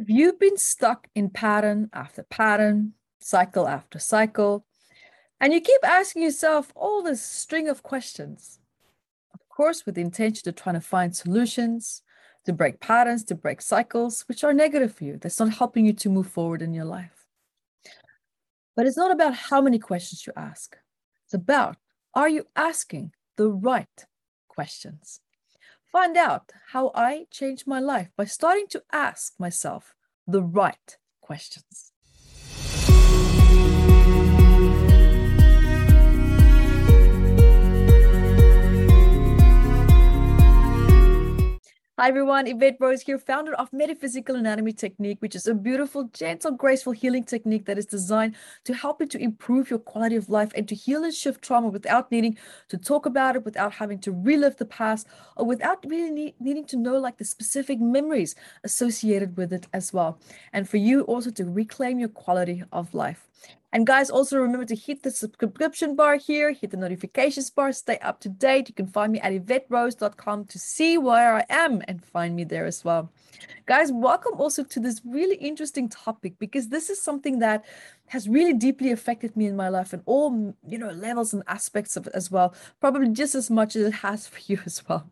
If you've been stuck in pattern after pattern, cycle after cycle, and you keep asking yourself all this string of questions, of course, with the intention of trying to find solutions, to break patterns, to break cycles, which are negative for you. That's not helping you to move forward in your life. But it's not about how many questions you ask. It's about, are you asking the right questions? Find out how I changed my life by starting to ask myself the right questions. Hi everyone, Yvette Rose here, founder of Metaphysical Anatomy Technique, which is a beautiful, gentle, graceful healing technique that is designed to help you to improve your quality of life and to heal and shift trauma without needing to talk about it, without having to relive the past, or without really needing to know like the specific memories associated with it as well. And for you also to reclaim your quality of life. And guys, also remember to hit the subscription bar here, hit the notifications bar, stay up to date. You can find me at evetrose.com to see where I am and find me there as well. Guys, welcome also to this really interesting topic, because this is something that has really deeply affected me in my life and all, levels and aspects of it as well, probably just as much as it has for you as well.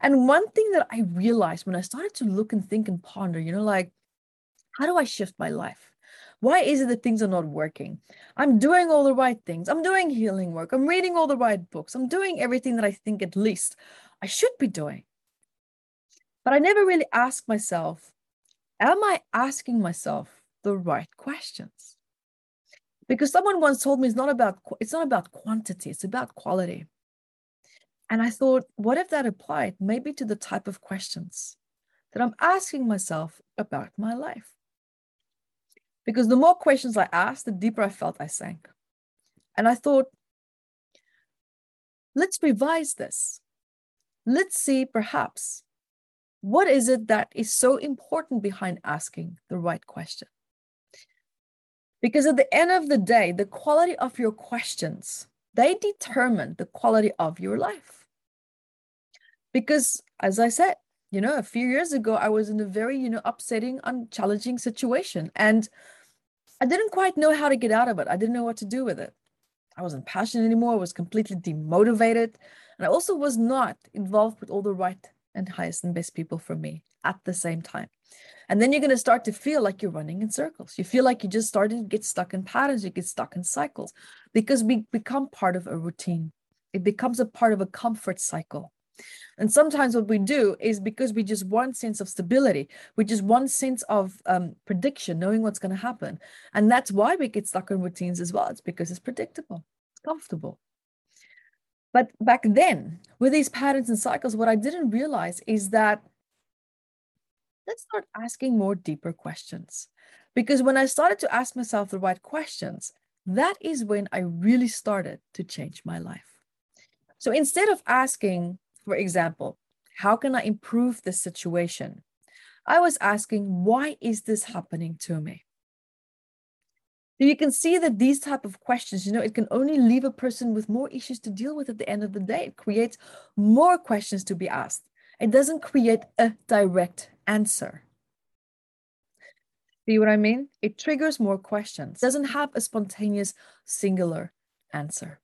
And one thing that I realized when I started to look and think and ponder, how do I shift my life? Why is it that things are not working? I'm doing all the right things. I'm doing healing work. I'm reading all the right books. I'm doing everything that I think at least I should be doing. But I never really asked myself, am I asking myself the right questions? Because someone once told me it's not about quantity, it's about quality. And I thought, what if that applied maybe to the type of questions that I'm asking myself about my life? Because the more questions I asked, the deeper I felt I sank. And I thought, let's revise this. Let's see, perhaps, what is it that is so important behind asking the right question? Because at the end of the day, the quality of your questions, they determine the quality of your life. Because, as I said, a few years ago, I was in a very, upsetting and challenging situation. And I didn't quite know how to get out of it. I didn't know what to do with it. I wasn't passionate anymore. I was completely demotivated. And I also was not involved with all the right and highest and best people for me at the same time. And then you're going to start to feel like you're running in circles. You feel like you just started to get stuck in patterns. You get stuck in cycles because we become part of a routine. It becomes a part of a comfort cycle. And sometimes what we do is because we just want sense of stability, we just want sense of prediction, knowing what's going to happen. And that's why we get stuck in routines as well. It's because it's predictable, it's comfortable. But back then, with these patterns and cycles, what I didn't realize is that let's start asking more deeper questions. Because when I started to ask myself the right questions, that is when I really started to change my life. So instead of asking, for example, how can I improve this situation? I was asking, why is this happening to me? You can see that these type of questions, it can only leave a person with more issues to deal with at the end of the day. It creates more questions to be asked. It doesn't create a direct answer. See what I mean? It triggers more questions. It doesn't have a spontaneous, singular answer.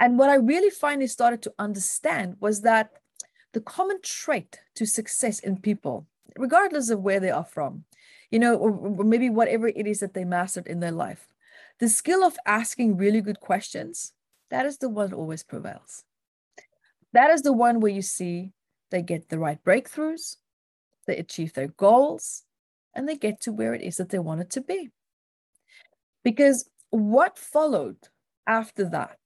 And what I really finally started to understand was that the common trait to success in people, regardless of where they are from, or maybe whatever it is that they mastered in their life, the skill of asking really good questions, that is the one that always prevails. That is the one where you see they get the right breakthroughs, they achieve their goals, and they get to where it is that they want it to be. Because what followed after that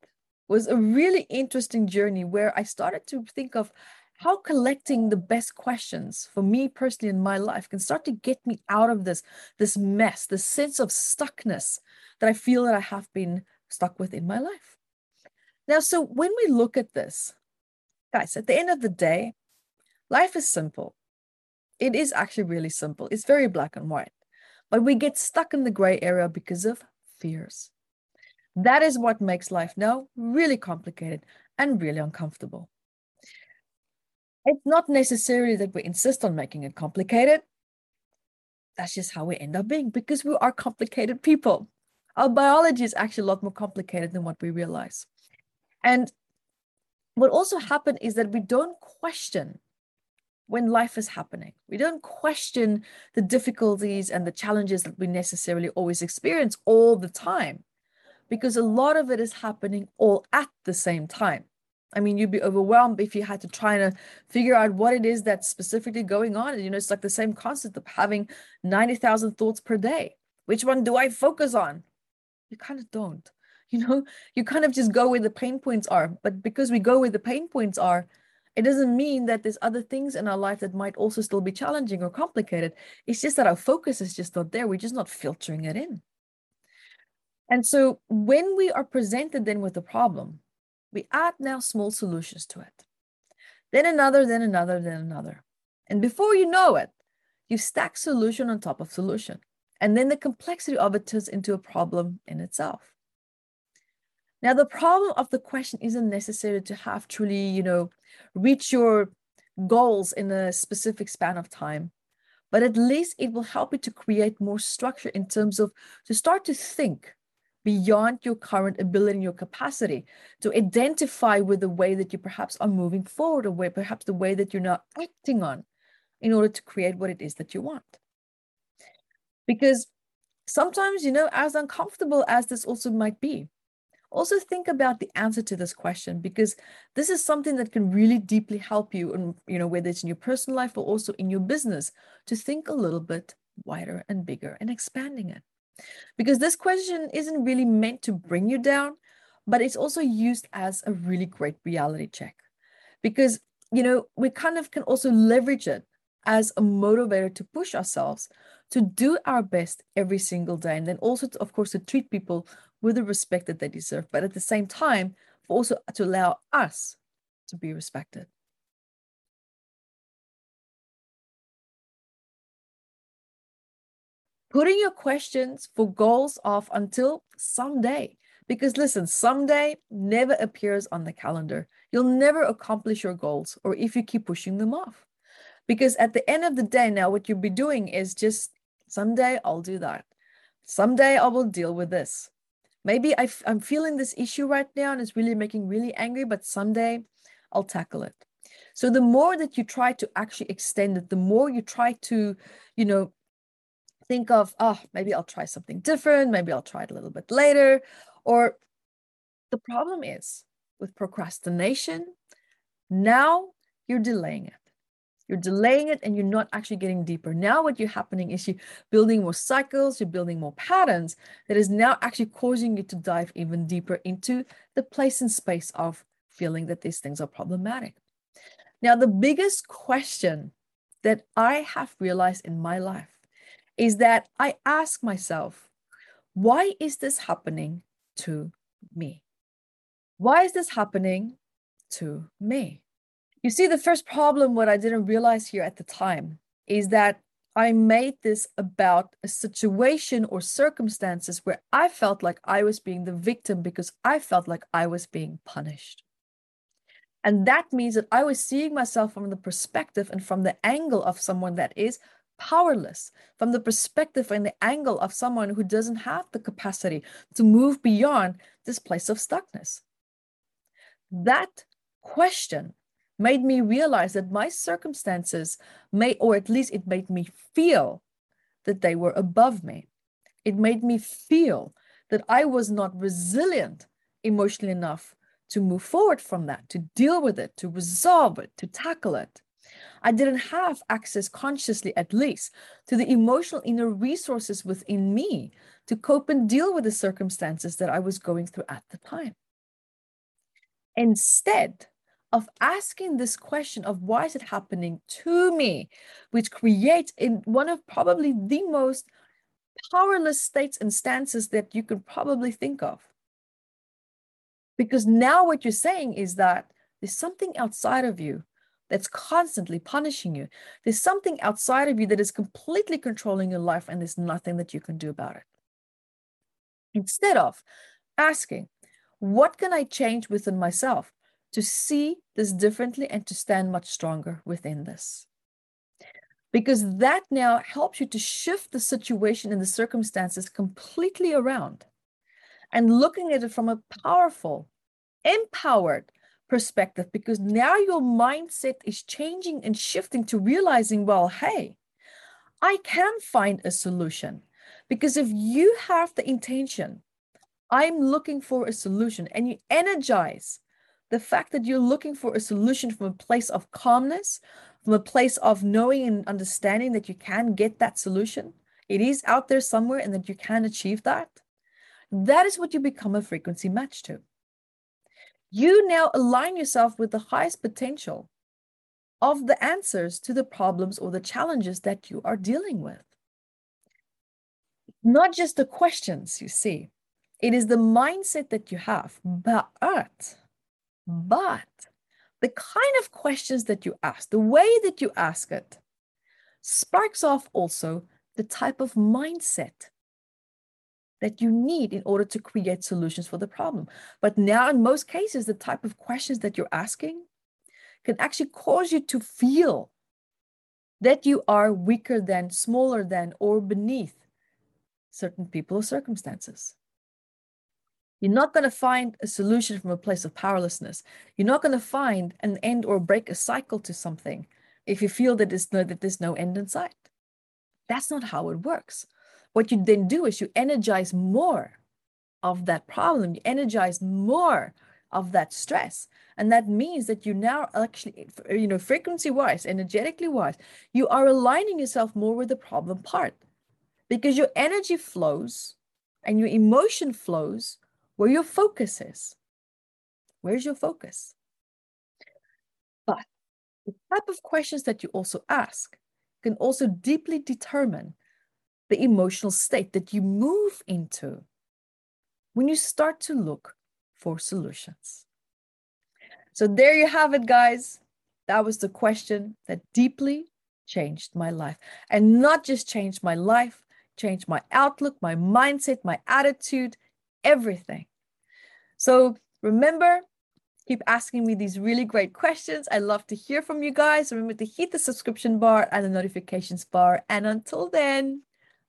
was a really interesting journey where I started to think of how collecting the best questions for me personally in my life can start to get me out of this mess, this sense of stuckness that I feel that I have been stuck with in my life. Now, so when we look at this, guys, at the end of the day, life is simple. It is actually really simple. It's very black and white, but we get stuck in the gray area because of fears. That is what makes life now really complicated and really uncomfortable. It's not necessarily that we insist on making it complicated. that's just how we end up being, because we are complicated people. Our biology is actually a lot more complicated than what we realize. And what also happened is that we don't question when life is happening. We don't question the difficulties and the challenges that we necessarily always experience all the time, because a lot of it is happening all at the same time. I mean, you'd be overwhelmed if you had to try to figure out what it is that's specifically going on. And, you know, it's like the same concept of having 90,000 thoughts per day. Which one do I focus on? You kind of don't, you know, you kind of just go where the pain points are. But because we go where the pain points are, it doesn't mean that there's other things in our life that might also still be challenging or complicated. It's just that our focus is just not there. We're just not filtering it in. And so when we are presented then with a problem, we add now small solutions to it. Then another, then another, then another. And before you know it, you stack solution on top of solution. And then the complexity of it turns into a problem in itself. Now, the problem of the question isn't necessary to have truly, you know, reach your goals in a specific span of time, but at least it will help you to create more structure in terms of to start to think beyond your current ability and your capacity, to identify with the way that you perhaps are moving forward, or where perhaps the way that you're now acting on in order to create what it is that you want. Because sometimes, you know, as uncomfortable as this also might be, also think about the answer to this question, because this is something that can really deeply help you, and, you know, whether it's in your personal life or also in your business, to think a little bit wider and bigger and expanding it. Because this question isn't really meant to bring you down, but it's also used as a really great reality check. Because, you know, we kind of can also leverage it as a motivator to push ourselves to do our best every single day. And then also, to, of course, to treat people with the respect that they deserve, but at the same time, also to allow us to be respected. Putting your questions for goals off until someday, because listen, someday never appears on the calendar. You'll never accomplish your goals, or if you keep pushing them off. Because at the end of the day now, what you'll be doing is just, someday I'll do that. Someday I will deal with this. Maybe I'm feeling this issue right now and it's really making me really angry, but someday I'll tackle it. So the more that you try to actually extend it, the more you try to, you know, think of, oh, maybe I'll try something different. Maybe I'll try it a little bit later. Or the problem is with procrastination, now you're delaying it. You're delaying it and you're not actually getting deeper. Now what you're happening is you're building more cycles, you're building more patterns that is now actually causing you to dive even deeper into the place and space of feeling that these things are problematic. Now, the biggest question that I have realized in my life is that I ask myself, why is this happening to me? Why is this happening to me? You see, the first problem, what I didn't realize here at the time, is that I made this about a situation or circumstances where I felt like I was being the victim because I felt like I was being punished. And that means that I was seeing myself from the perspective and from the angle of someone that is powerless, from the perspective and the angle of someone who doesn't have the capacity to move beyond this place of stuckness. That question made me realize that my circumstances may, or at least it made me feel that they were above me. It made me feel that I was not resilient emotionally enough to move forward from that, to deal with it, to resolve it, to tackle it. I didn't have access consciously, at least, to the emotional inner resources within me to cope and deal with the circumstances that I was going through at the time. Instead of asking this question of why is it happening to me, which creates in one of probably the most powerless states and stances that you could probably think of. Because now what you're saying is that there's something outside of you that's constantly punishing you. There's something outside of you that is completely controlling your life, and there's nothing that you can do about it. Instead of asking, what can I change within myself to see this differently and to stand much stronger within this? because that now helps you to shift the situation and the circumstances completely around and looking at it from a powerful, empowered perspective, because now your mindset is changing and shifting to realizing, well, hey, I can find a solution. Because if you have the intention, I'm looking for a solution, and you energize the fact that you're looking for a solution from a place of calmness, from a place of knowing and understanding that you can get that solution, it is out there somewhere, and that you can achieve that, that is what you become a frequency match to. You now align yourself with the highest potential of the answers to the problems or the challenges that you are dealing with. Not just the questions, you see. It is the mindset that you have, but the kind of questions that you ask, the way that you ask it, sparks off also the type of mindset that you need in order to create solutions for the problem. But now in most cases, the type of questions that you're asking can actually cause you to feel that you are weaker than, smaller than, or beneath certain people or circumstances. You're not going to find a solution from a place of powerlessness. You're not going to find an end or break a cycle to something if you feel that there's no end in sight. That's not how it works. What you then do is you energize more of that problem. You energize more of that stress. And that means that you now actually, you know, frequency-wise, energetically-wise, you are aligning yourself more with the problem part, because your energy flows and your emotion flows where your focus is. Where's your focus? But the type of questions that you also ask can also deeply determine the emotional state that you move into when you start to look for solutions. So there you have it, guys. That was the question that deeply changed my life. And not just changed my life, changed my outlook, my mindset, my attitude, everything. So remember, keep asking me these really great questions. I love to hear from you guys. Remember to hit the subscription bar and the notifications bar. And until then,